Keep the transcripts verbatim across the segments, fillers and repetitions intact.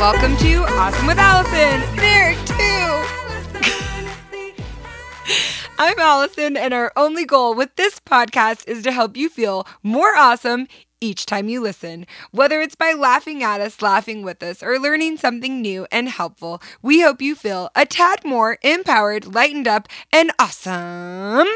Welcome to Awesome with Allison. There, too. I'm Allison, and our only goal with this podcast is to help you feel more awesome each time you listen. Whether it's by laughing at us, laughing with us, or learning something new and helpful, we hope you feel a tad more empowered, lightened up, and awesome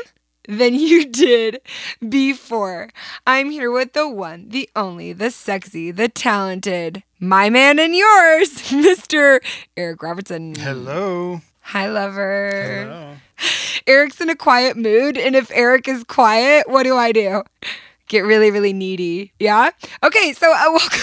than you did before. I'm here with the one, the only, the sexy, the talented, my man and yours, Mister Eric Robertson. Hello. Hi, lover. Hello. Eric's in a quiet mood, and if Eric is quiet, what do I do? Get really, really needy. Yeah? Okay, so uh, welcome.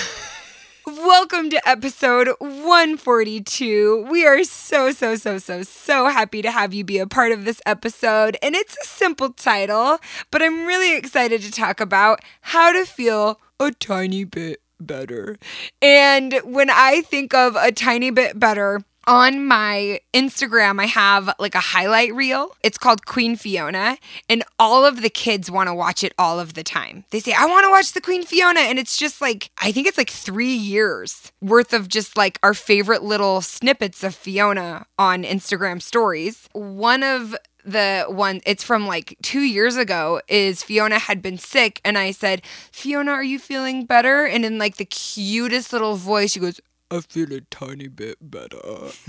Welcome to episode one forty-two. We are so, so, so, so, so happy to have you be a part of this episode. And it's a simple title, but I'm really excited to talk about how to feel a tiny bit better. And when I think of a tiny bit better, on my Instagram, I have like a highlight reel. It's called Queen Fiona, and all of the kids want to watch it all of the time. They say, I want to watch the Queen Fiona, and it's just like, I think it's like three years worth of just like our favorite little snippets of Fiona on Instagram stories. One of the one, it's from like two years ago, is Fiona had been sick, and I said, Fiona, are you feeling better? And in like the cutest little voice, she goes, I feel a tiny bit better.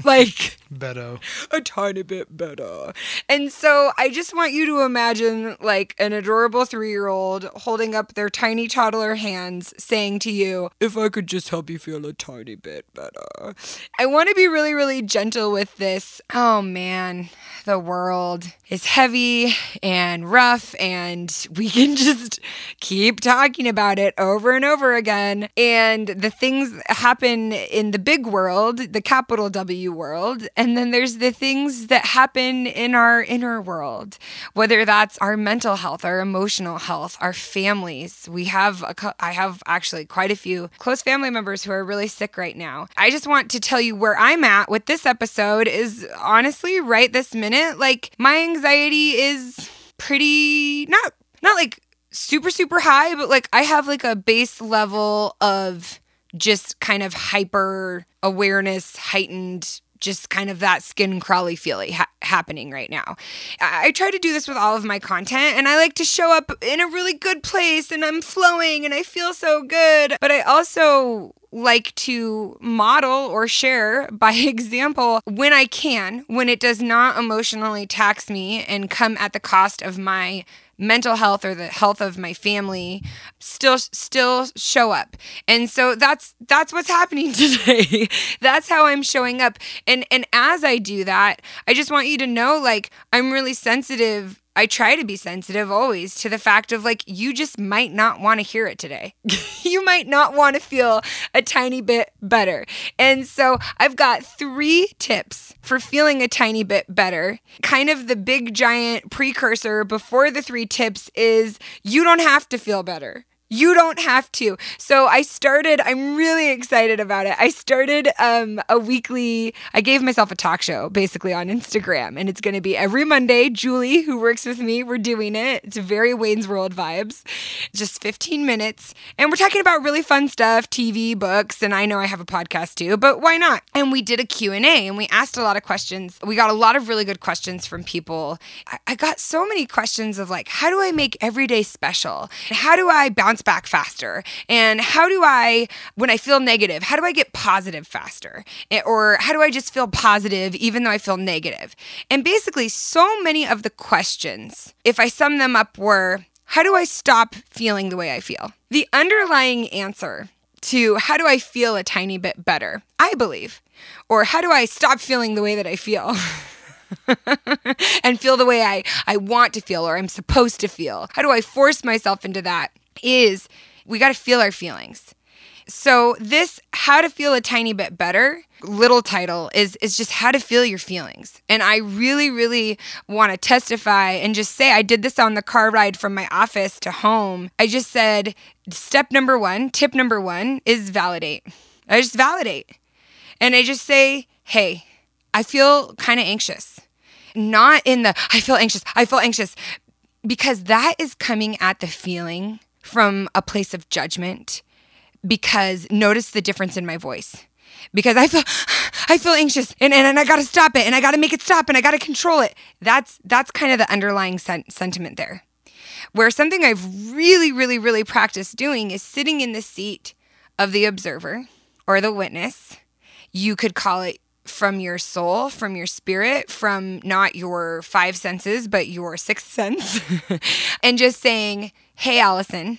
Like, better. A tiny bit better. And so I just want you to imagine like an adorable three-year-old holding up their tiny toddler hands saying to you, if I could just help you feel a tiny bit better. I want to be really, really gentle with this. Oh, man. The world is heavy and rough, and we can just keep talking about it over and over again. And the things happen in the big world, the capital W world, and then there's the things that happen in our inner world, whether that's our mental health, our emotional health, our families. We have, a, I have actually quite a few close family members who are really sick right now. I just want to tell you where I'm at with this episode is honestly right this minute. Like, my anxiety is pretty, not, not like super, super high, but like I have like a base level of just kind of hyper awareness, heightened, just kind of that skin crawly feeling ha- happening right now. I-, I try to do this with all of my content, and I like to show up in a really good place, and I'm flowing, and I feel so good. But I also like to model or share by example when I can, when it does not emotionally tax me and come at the cost of my mental health or the health of my family, still still show up. And so that's that's what's happening today. That's how I'm showing up. And and as I do that, I just want you to know, like, I'm really sensitive. I try to be sensitive always to the fact of like, you just might not want to hear it today. You might not want to feel a tiny bit better. And so I've got three tips for feeling a tiny bit better. Kind of the big giant precursor before the three tips is you don't have to feel better. You don't have to. So I started, I'm really excited about it. I started um, a weekly, I gave myself a talk show basically on Instagram, and it's going to be every Monday. Julie, who works with me, we're doing it. It's very Wayne's World vibes, just fifteen minutes. And we're talking about really fun stuff, T V, books, and I know I have a podcast too, but why not? And we did a Q and A, and we asked a lot of questions. We got a lot of really good questions from people. I, I got so many questions of like, how do I make every day special? How do I bounce back faster? And how do I, when I feel negative, how do I get positive faster? Or how do I just feel positive even though I feel negative? And basically, so many of the questions, if I sum them up, were, how do I stop feeling the way I feel? The underlying answer to how do I feel a tiny bit better, I believe, or how do I stop feeling the way that I feel? And feel the way I, I want to feel or I'm supposed to feel. How do I force myself into that? Is we got to feel our feelings. So this how to feel a tiny bit better little title is is just how to feel your feelings. And I really, really want to testify and just say I did this on the car ride from my office to home. I just said step number one, tip number one is validate. I just validate. And I just say, hey, I feel kind of anxious. Not in the I feel anxious, I feel anxious. Because that is coming at the feeling from a place of judgment, because notice the difference in my voice. because I feel I feel anxious and, and, and I got to stop it and I got to make it stop and I got to control it. That's that's kind of the underlying sen- sentiment there. Where something I've really, really, really practiced doing is sitting in the seat of the observer or the witness. You could call it from your soul, from your spirit, from not your five senses, but your sixth sense. And just saying, hey, Allison,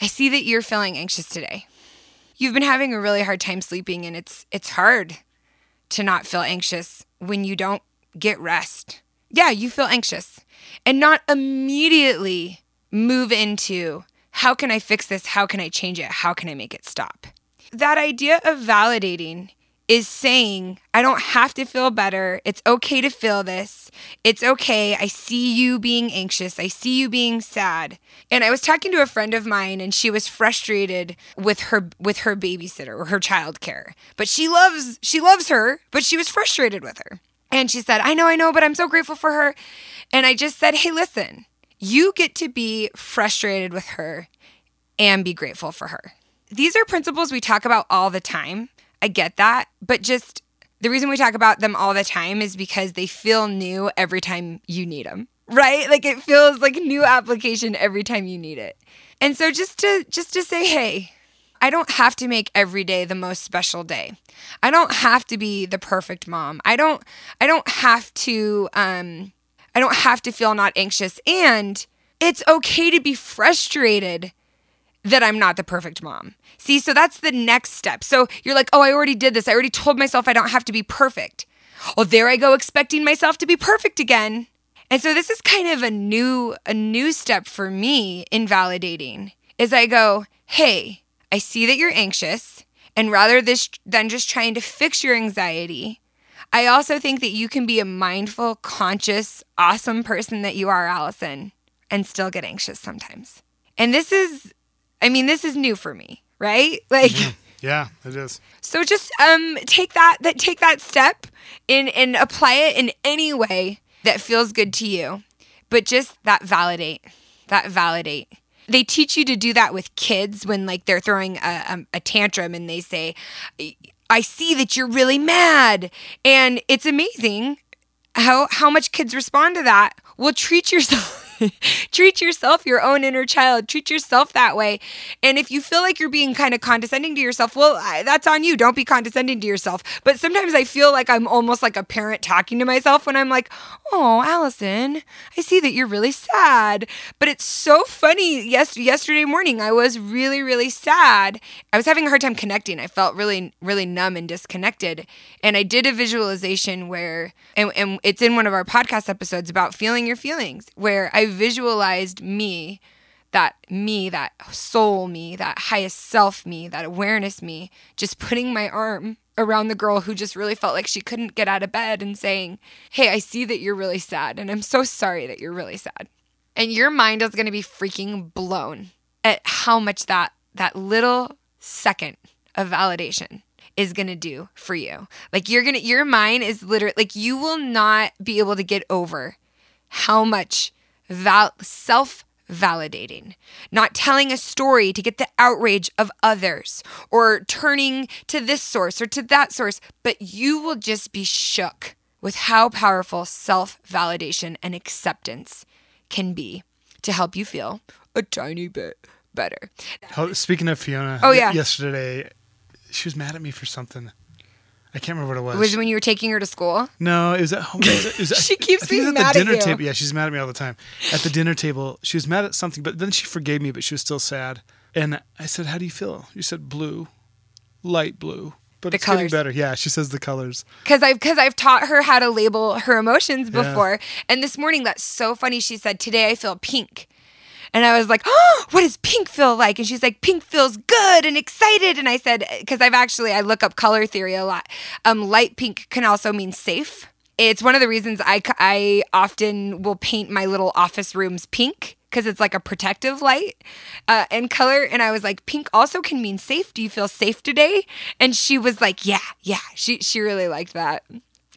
I see that you're feeling anxious today. You've been having a really hard time sleeping, and it's it's hard to not feel anxious when you don't get rest. Yeah, you feel anxious. And not immediately move into, how can I fix this? How can I change it? How can I make it stop? That idea of validating is saying, I don't have to feel better. It's okay to feel this. It's okay. I see you being anxious. I see you being sad. And I was talking to a friend of mine, and she was frustrated with her with her babysitter or her childcare. But she loves she loves her, but she was frustrated with her. And she said, I know, I know, but I'm so grateful for her. And I just said, hey, listen, you get to be frustrated with her and be grateful for her. These are principles we talk about all the time. I get that, but just the reason we talk about them all the time is because they feel new every time you need them, right? Like it feels like a new application every time you need it. And so just to just to say, hey, I don't have to make every day the most special day. I don't have to be the perfect mom. I don't I don't have to um I don't have to feel not anxious, and it's okay to be frustrated that I'm not the perfect mom. See, so that's the next step. So you're like, oh, I already did this. I already told myself I don't have to be perfect. Well, there I go expecting myself to be perfect again. And so this is kind of a new, a new step for me in validating, is I go, hey, I see that you're anxious. And rather this than just trying to fix your anxiety, I also think that you can be a mindful, conscious, awesome person that you are, Allison, and still get anxious sometimes. And this is... I mean, this is new for me, right? Like, mm-hmm. Yeah, it is. So just um, take that that take that step and and apply it in any way that feels good to you. But just that validate, that validate. They teach you to do that with kids when like they're throwing a, a, a tantrum and they say, "I see that you're really mad," and it's amazing how how much kids respond to that. Well, treat yourself. Treat yourself, your own inner child. Treat yourself that way. And if you feel like you're being kind of condescending to yourself, well, I, that's on you. Don't be condescending to yourself. But sometimes I feel like I'm almost like a parent talking to myself when I'm like, oh, Allison, I see that you're really sad. But it's so funny. Yes, yesterday morning, I was really, really sad. I was having a hard time connecting. I felt really, really numb and disconnected. And I did a visualization where, and, and it's in one of our podcast episodes about feeling your feelings, where I visualized me, that me, that soul me, that highest self me, that awareness me, just putting my arm around the girl who just really felt like she couldn't get out of bed and saying, hey, I see that you're really sad, and I'm so sorry that you're really sad. And your mind is going to be freaking blown at how much that that little second of validation is going to do for you. Like you're going to, your mind is literally, like you will not be able to get over how much Val- self-validating, not telling a story to get the outrage of others or turning to this source or to that source, but you will just be shook with how powerful self-validation and acceptance can be to help you feel a tiny bit better. Speaking of Fiona, oh, yeah. yesterday she was mad at me for something. I can't remember what it was. Was it when you were taking her to school? No, it was at home. It was, it was, she keeps I, I being mad at the dinner at you. Table. Yeah, she's mad at me all the time. At the dinner table, she was mad at something, but then she forgave me, but she was still sad. And I said, how do you feel? You said blue, light blue. But the it's colors. Getting better. Yeah, she says the colors. Because I've, cause I've taught her how to label her emotions before. Yeah. And this morning, that's so funny. She said, today I feel pink. And I was like, oh, what does pink feel like? And she's like, pink feels good and excited. And I said, because I've actually, I look up color theory a lot. Um, light pink can also mean safe. It's one of the reasons I, I often will paint my little office rooms pink because it's like a protective light uh, and color. And I was like, pink also can mean safe. Do you feel safe today? And she was like, yeah, yeah. She, she really liked that.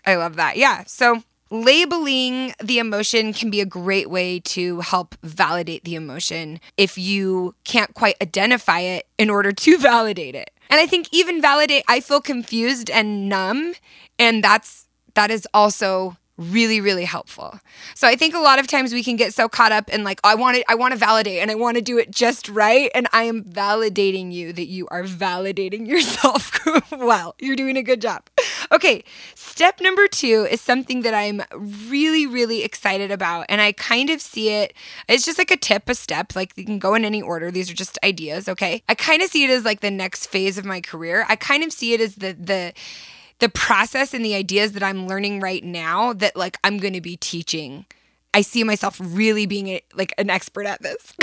I love that. Yeah. So Labeling the emotion can be a great way to help validate the emotion if you can't quite identify it in order to validate it. And I think even validate, I feel confused and numb, and that's that is also really, really helpful. So I think a lot of times we can get so caught up in like, I want to, I want to validate and I want to do it just right. And I am validating you that you are validating yourself. Well, you're doing a good job. Okay. Step number two is something that I'm really, really excited about. And I kind of see it, it's just like a tip, a step, like you can go in any order. These are just ideas. Okay. I kind of see it as like the next phase of my career. I kind of see it as the, the, the process and the ideas that I'm learning right now that like I'm going to be teaching. I see myself really being a, like an expert at this.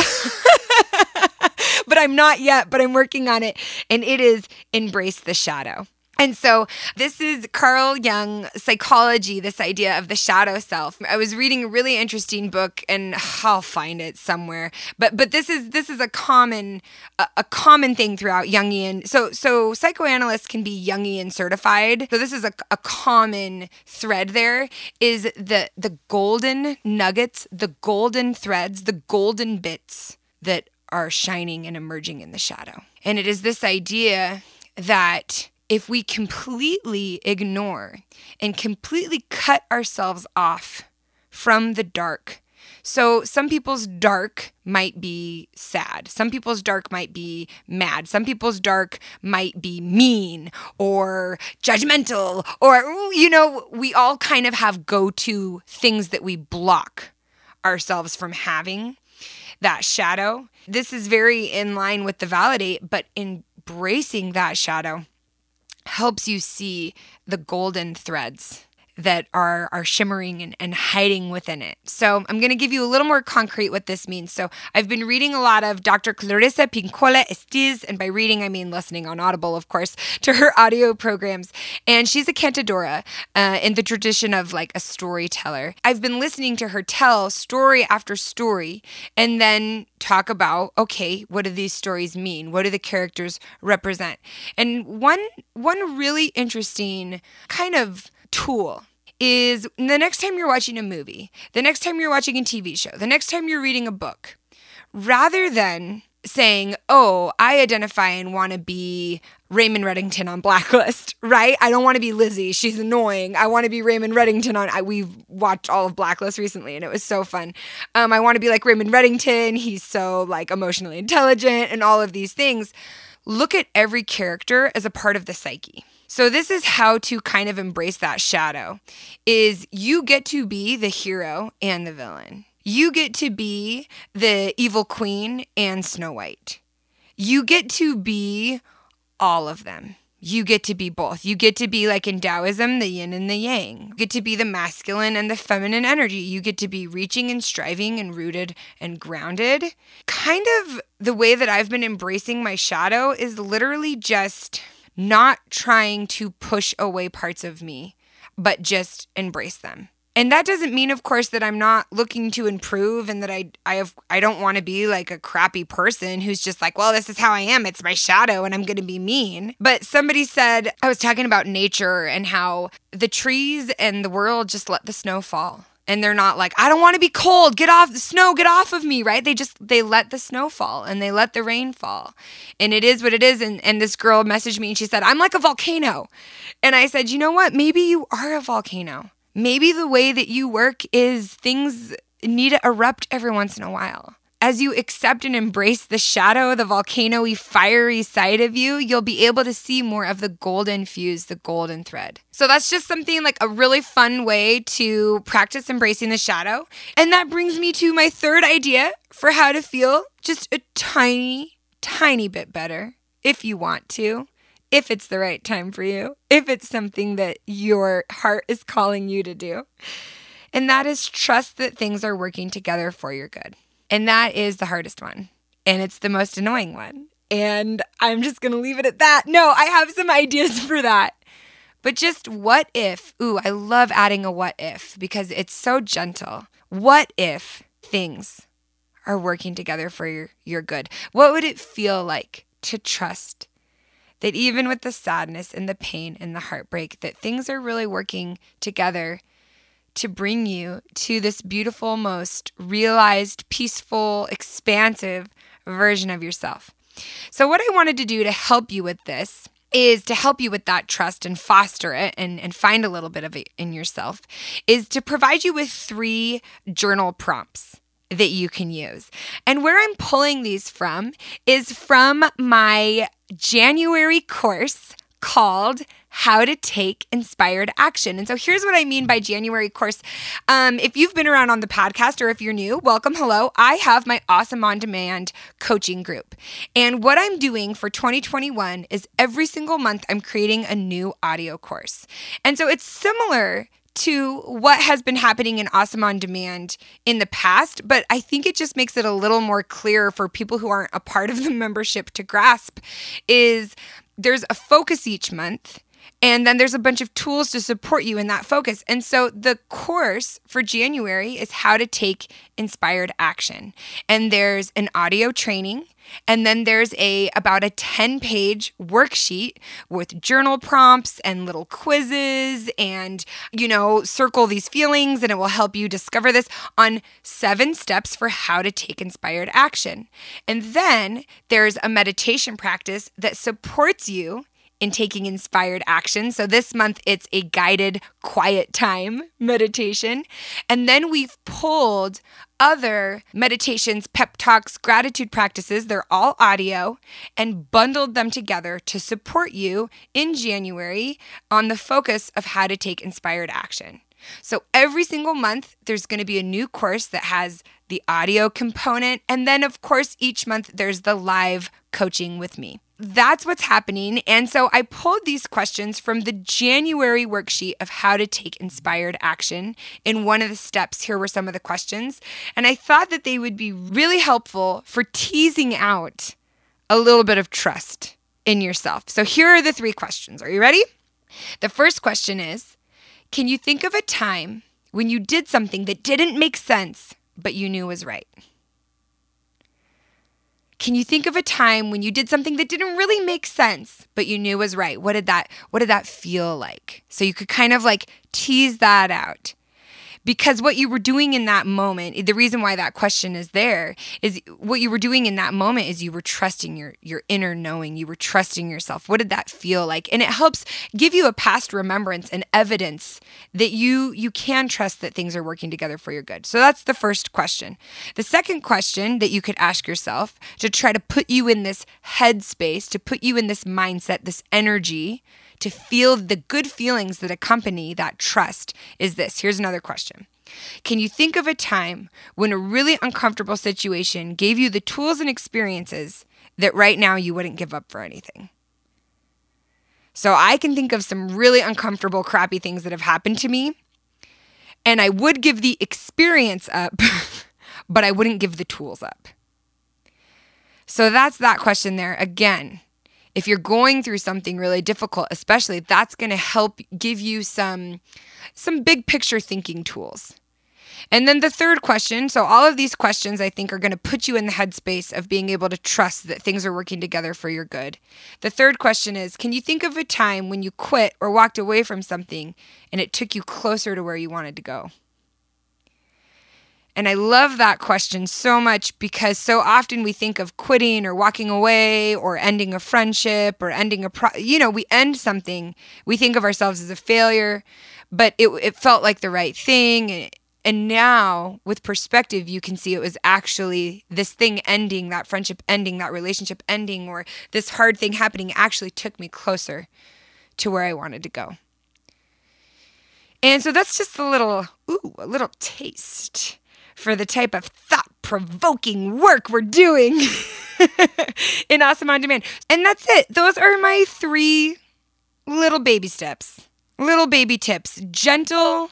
But I'm not yet, but I'm working on it. And it is embrace the shadow. And so this is Carl Jung psychology, this idea of the shadow self. I was reading a really interesting book, and I'll find it somewhere. But but this is this is a common a, a common thing throughout Jungian. So so psychoanalysts can be Jungian certified. So this is a, a common thread. There is the the golden nuggets, the golden threads, the golden bits that are shining and emerging in the shadow. And it is this idea that if we completely ignore and completely cut ourselves off from the dark. So some people's dark might be sad. Some people's dark might be mad. Some people's dark might be mean or judgmental, or, you know, we all kind of have go-to things that we block ourselves from having, that shadow. This is very in line with the validate, but embracing that shadow helps you see the golden threads that are are shimmering and, and hiding within it. So I'm going to give you a little more concrete what this means. So I've been reading a lot of Doctor Clarissa Pinkola Estes, and by reading, I mean listening on Audible, of course, to her audio programs. And she's a cantadora uh, in the tradition of like a storyteller. I've been listening to her tell story after story and then talk about, okay, what do these stories mean? What do the characters represent? And one one really interesting kind of tool is the next time you're watching a movie, the next time you're watching a T V show, the next time you're reading a book, rather than saying, oh, I identify and want to be Raymond Reddington on Blacklist, right? I don't want to be Lizzie. She's annoying. I want to be Raymond Reddington on, I, we've watched all of Blacklist recently and it was so fun. Um, I want to be like Raymond Reddington. He's so like emotionally intelligent and all of these things. Look at every character as a part of the psyche. So this is how to kind of embrace that shadow, is you get to be the hero and the villain. You get to be the evil queen and Snow White. You get to be all of them. You get to be both. You get to be like in Taoism, the yin and the yang. You get to be the masculine and the feminine energy. You get to be reaching and striving and rooted and grounded. Kind of the way that I've been embracing my shadow is literally just not trying to push away parts of me, but just embrace them. And that doesn't mean, of course, that I'm not looking to improve and that I I have I don't want to be like a crappy person who's just like, well, this is how I am. It's my shadow and I'm going to be mean. But somebody said, I was talking about nature and how the trees and the world just let the snow fall. And they're not like, I don't want to be cold. Get off the snow. Get off of me, right? They just, they let the snow fall and they let the rain fall. And it is what it is. And, and this girl messaged me and she said, I'm like a volcano. And I said, you know what? Maybe you are a volcano. Maybe the way that you work is things need to erupt every once in a while. As you accept and embrace the shadow, the volcano-y, fiery side of you, you'll be able to see more of the golden fuse, the golden thread. So that's just something like a really fun way to practice embracing the shadow. And that brings me to my third idea for how to feel just a tiny, tiny bit better if you want to, if it's the right time for you, if it's something that your heart is calling you to do. And that is trust that things are working together for your good. And that is the hardest one. And it's the most annoying one. And I'm just going to leave it at that. No, I have some ideas for that. But just what if, ooh, I love adding a what if because it's so gentle. What if things are working together for your, your good? What would it feel like to trust that even with the sadness and the pain and the heartbreak, that things are really working together to bring you to this beautiful, most realized, peaceful, expansive version of yourself. So what I wanted to do to help you with this is to help you with that trust and foster it and, and find a little bit of it in yourself, is to provide you with three journal prompts that you can use. And where I'm pulling these from is from my January course called How to Take Inspired Action. And so here's what I mean by January course. Um, if you've been around on the podcast or if you're new, welcome, hello. I have my Awesome On Demand coaching group. And what I'm doing for twenty twenty-one is every single month I'm creating a new audio course. And so it's similar to what has been happening in Awesome On Demand in the past, but I think it just makes it a little more clear for people who aren't a part of the membership to grasp is there's a focus each month, and then there's a bunch of tools to support you in that focus. And so the course for January is How to Take Inspired Action. And there's an audio training, and then there's a about a ten-page worksheet with journal prompts and little quizzes and, you know, circle these feelings, and it will help you discover this on seven steps for how to take inspired action. And then there's a meditation practice that supports you in taking inspired action. So this month it's a guided quiet time meditation. And then we've pulled other meditations, pep talks, gratitude practices, they're all audio, and bundled them together to support you in January on the focus of how to take inspired action. So every single month, there's going to be a new course that has the audio component. And then, of course, each month there's the live coaching with me. That's what's happening. And so I pulled these questions from the January worksheet of how to take inspired action. In one of the steps, here were some of the questions. And I thought that they would be really helpful for teasing out a little bit of trust in yourself. So here are the three questions. Are you ready? The first question is, can you think of a time when you did something that didn't make sense, but you knew was right? Can you think of a time when you did something that didn't really make sense, but you knew was right? What did that, what did that feel like? So you could kind of like tease that out. Because what you were doing in that moment, the reason why that question is there is what you were doing in that moment is you were trusting your, your inner knowing. You were trusting yourself. What did that feel like? And it helps give you a past remembrance and evidence that you, you can trust that things are working together for your good. So that's the first question. The second question that you could ask yourself to try to put you in this headspace, to put you in this mindset, this energy, to feel the good feelings that accompany that trust is this. Here's another question. Can you think of a time when a really uncomfortable situation gave you the tools and experiences that right now you wouldn't give up for anything? So I can think of some really uncomfortable, crappy things that have happened to me, and I would give the experience up, but I wouldn't give the tools up. So that's that question there again. If you're going through something really difficult, especially, that's going to help give you some, some big picture thinking tools. And then the third question, so all of these questions I think are going to put you in the headspace of being able to trust that things are working together for your good. The third question is, can you think of a time when you quit or walked away from something and it took you closer to where you wanted to go? And I love that question so much because so often we think of quitting or walking away or ending a friendship or ending a, pro- you know, we end something. We think of ourselves as a failure, but it, it felt like the right thing. And, and now with perspective, you can see it was actually this thing ending, that friendship ending, that relationship ending, or this hard thing happening actually took me closer to where I wanted to go. And so that's just a little, ooh, a little taste for the type of thought-provoking work we're doing in Awesome On Demand. And that's it. Those are my three little baby steps, little baby tips, gentle,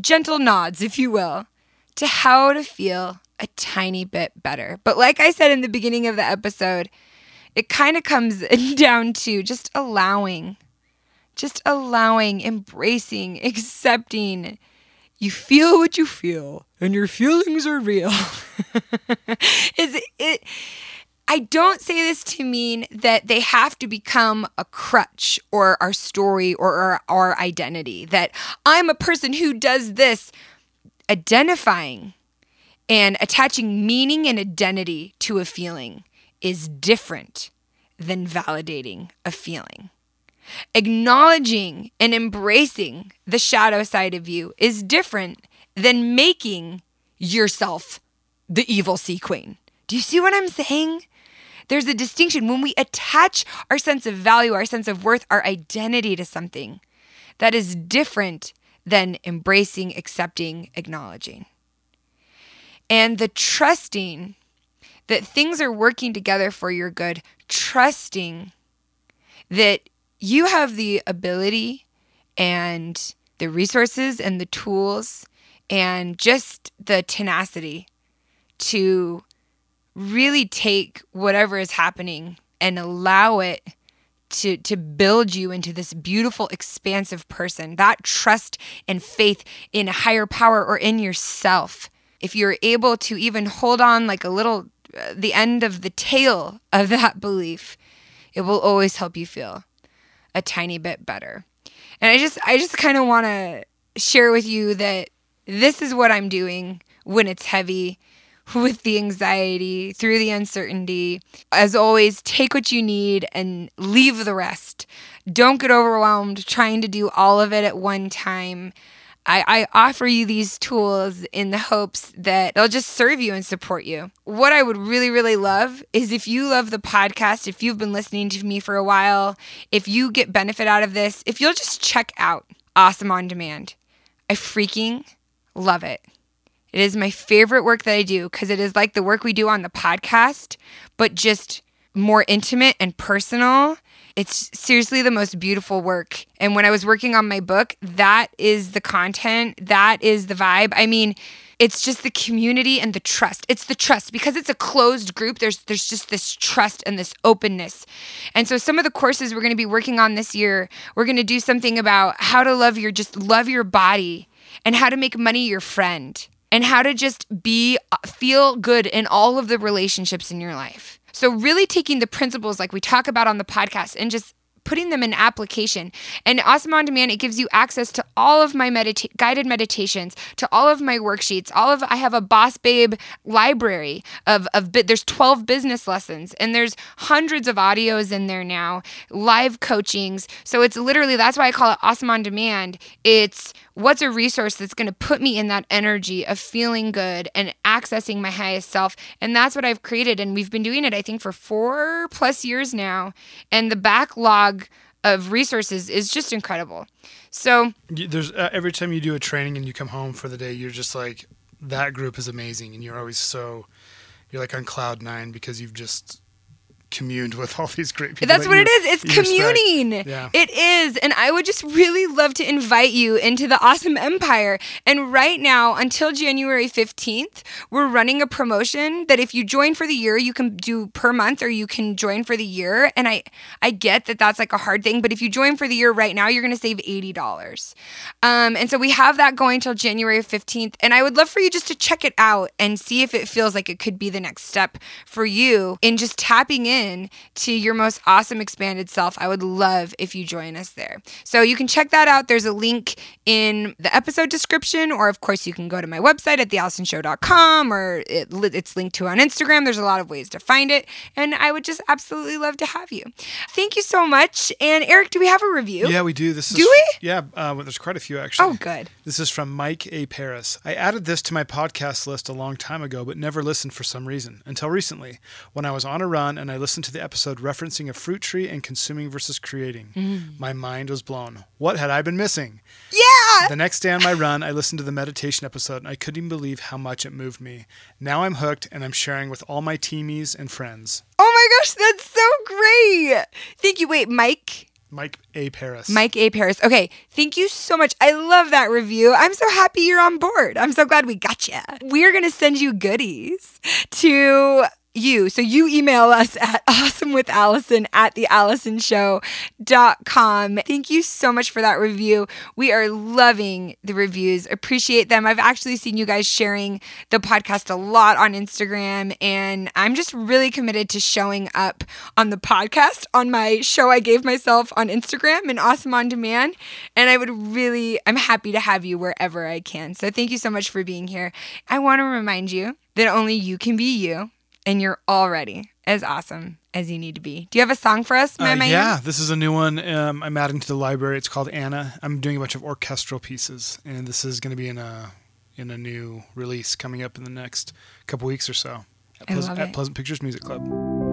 gentle nods, if you will, to how to feel a tiny bit better. But like I said in the beginning of the episode, it kind of comes down to just allowing, just allowing, embracing, accepting. You feel what you feel, and your feelings are real. Is it, it? I don't say this to mean that they have to become a crutch or our story or our, our identity, that I'm a person who does this. Identifying and attaching meaning and identity to a feeling is different than validating a feeling. Acknowledging and embracing the shadow side of you is different than making yourself the evil sea queen. Do you see what I'm saying? There's a distinction. When we attach our sense of value, our sense of worth, our identity to something, that is different than embracing, accepting, acknowledging. And the trusting that things are working together for your good, trusting that you have the ability and the resources and the tools and just the tenacity to really take whatever is happening and allow it to to build you into this beautiful, expansive person. That trust and faith in a higher power or in yourself. If you're able to even hold on like a little, uh, the end of the tail of that belief, it will always help you feel a tiny bit better. And I just I just kind of want to share with you that this is what I'm doing when it's heavy, with the anxiety, through the uncertainty. As always, take what you need and leave the rest. Don't get overwhelmed trying to do all of it at one time. I, I offer you these tools in the hopes that they'll just serve you and support you. What I would really, really love is if you love the podcast, if you've been listening to me for a while, if you get benefit out of this, if you'll just check out Awesome On Demand. I freaking love it. It is my favorite work that I do because it is like the work we do on the podcast, but just more intimate and personal. It's seriously the most beautiful work. And when I was working on my book, that is the content. That is the vibe. I mean, it's just the community and the trust. It's the trust. Because it's a closed group, there's there's just this trust and this openness. And so some of the courses we're going to be working on this year, we're going to do something about how to love your, just love your body and how to make money your friend and how to just be, feel good in all of the relationships in your life. So really taking the principles like we talk about on the podcast and just putting them in application. And Awesome On Demand, it gives you access to all of my medita- guided meditations, to all of my worksheets, all of, I have a Boss Babe library of, of there's twelve business lessons and there's hundreds of audios in there now, live coachings. So it's literally, that's why I call it Awesome On Demand. It's what's a resource that's going to put me in that energy of feeling good and accessing my highest self. And that's what I've created. And we've been doing it, I think, for four plus years now. And the backlog of resources is just incredible. So there's uh, every time you do a training and you come home for the day, you're just like, that group is amazing, and you're always so you're like on cloud nine because you've just communed with all these great people. That's that what you, it is. It's communing. Yeah. It is. And I would just really love to invite you into the Awesome Empire. And right now, until January fifteenth, we're running a promotion that if you join for the year, you can do per month or you can join for the year. And I, I get that that's like a hard thing, but if you join for the year right now, you're going to save eighty dollars. Um, and so we have that going till January fifteenth. And I would love for you just to check it out and see if it feels like it could be the next step for you in just tapping in to your most awesome expanded self. I would love if you join us there. So you can check that out. There's a link in the episode description, or of course you can go to my website at the allison show dot com, or it, it's linked to on Instagram. There's a lot of ways to find it. And I would just absolutely love to have you. Thank you so much. And Eric, do we have a review? Yeah, we do. This is, do we? Yeah, uh, well, there's quite a few actually. Oh, good. This is from Mike A. Paris. I added this to my podcast list a long time ago, but never listened for some reason until recently when I was on a run and I listened to the episode referencing a fruit tree and consuming versus creating. Mm. My mind was blown. What had I been missing? Yeah! The next day on my run, I listened to the meditation episode and I couldn't even believe how much it moved me. Now I'm hooked and I'm sharing with all my teamies and friends. Oh my gosh, that's so great! Thank you. Wait, Mike? Mike A. Paris. Mike A. Paris. Okay, thank you so much. I love that review. I'm so happy you're on board. I'm so glad we got you. We're going to send you goodies to... you. So you email us at awesome Awesome with Allison at the allison show dot com. Thank you so much for that review. We are loving the reviews. Appreciate them. I've actually seen you guys sharing the podcast a lot on Instagram, and I'm just really committed to showing up on the podcast, on my show I gave myself on Instagram and Awesome On Demand. And I would really, I'm happy to have you wherever I can. So thank you so much for being here. I want to remind you that only you can be you, and you're already as awesome as you need to be. Do you have a song for us, Mama? Uh, yeah, this is a new one um, I'm adding to the library. It's called Anna. I'm doing a bunch of orchestral pieces, and this is going to be in a in a new release coming up in the next couple weeks or so at, Pleas- at Pleasant Pictures Music Club.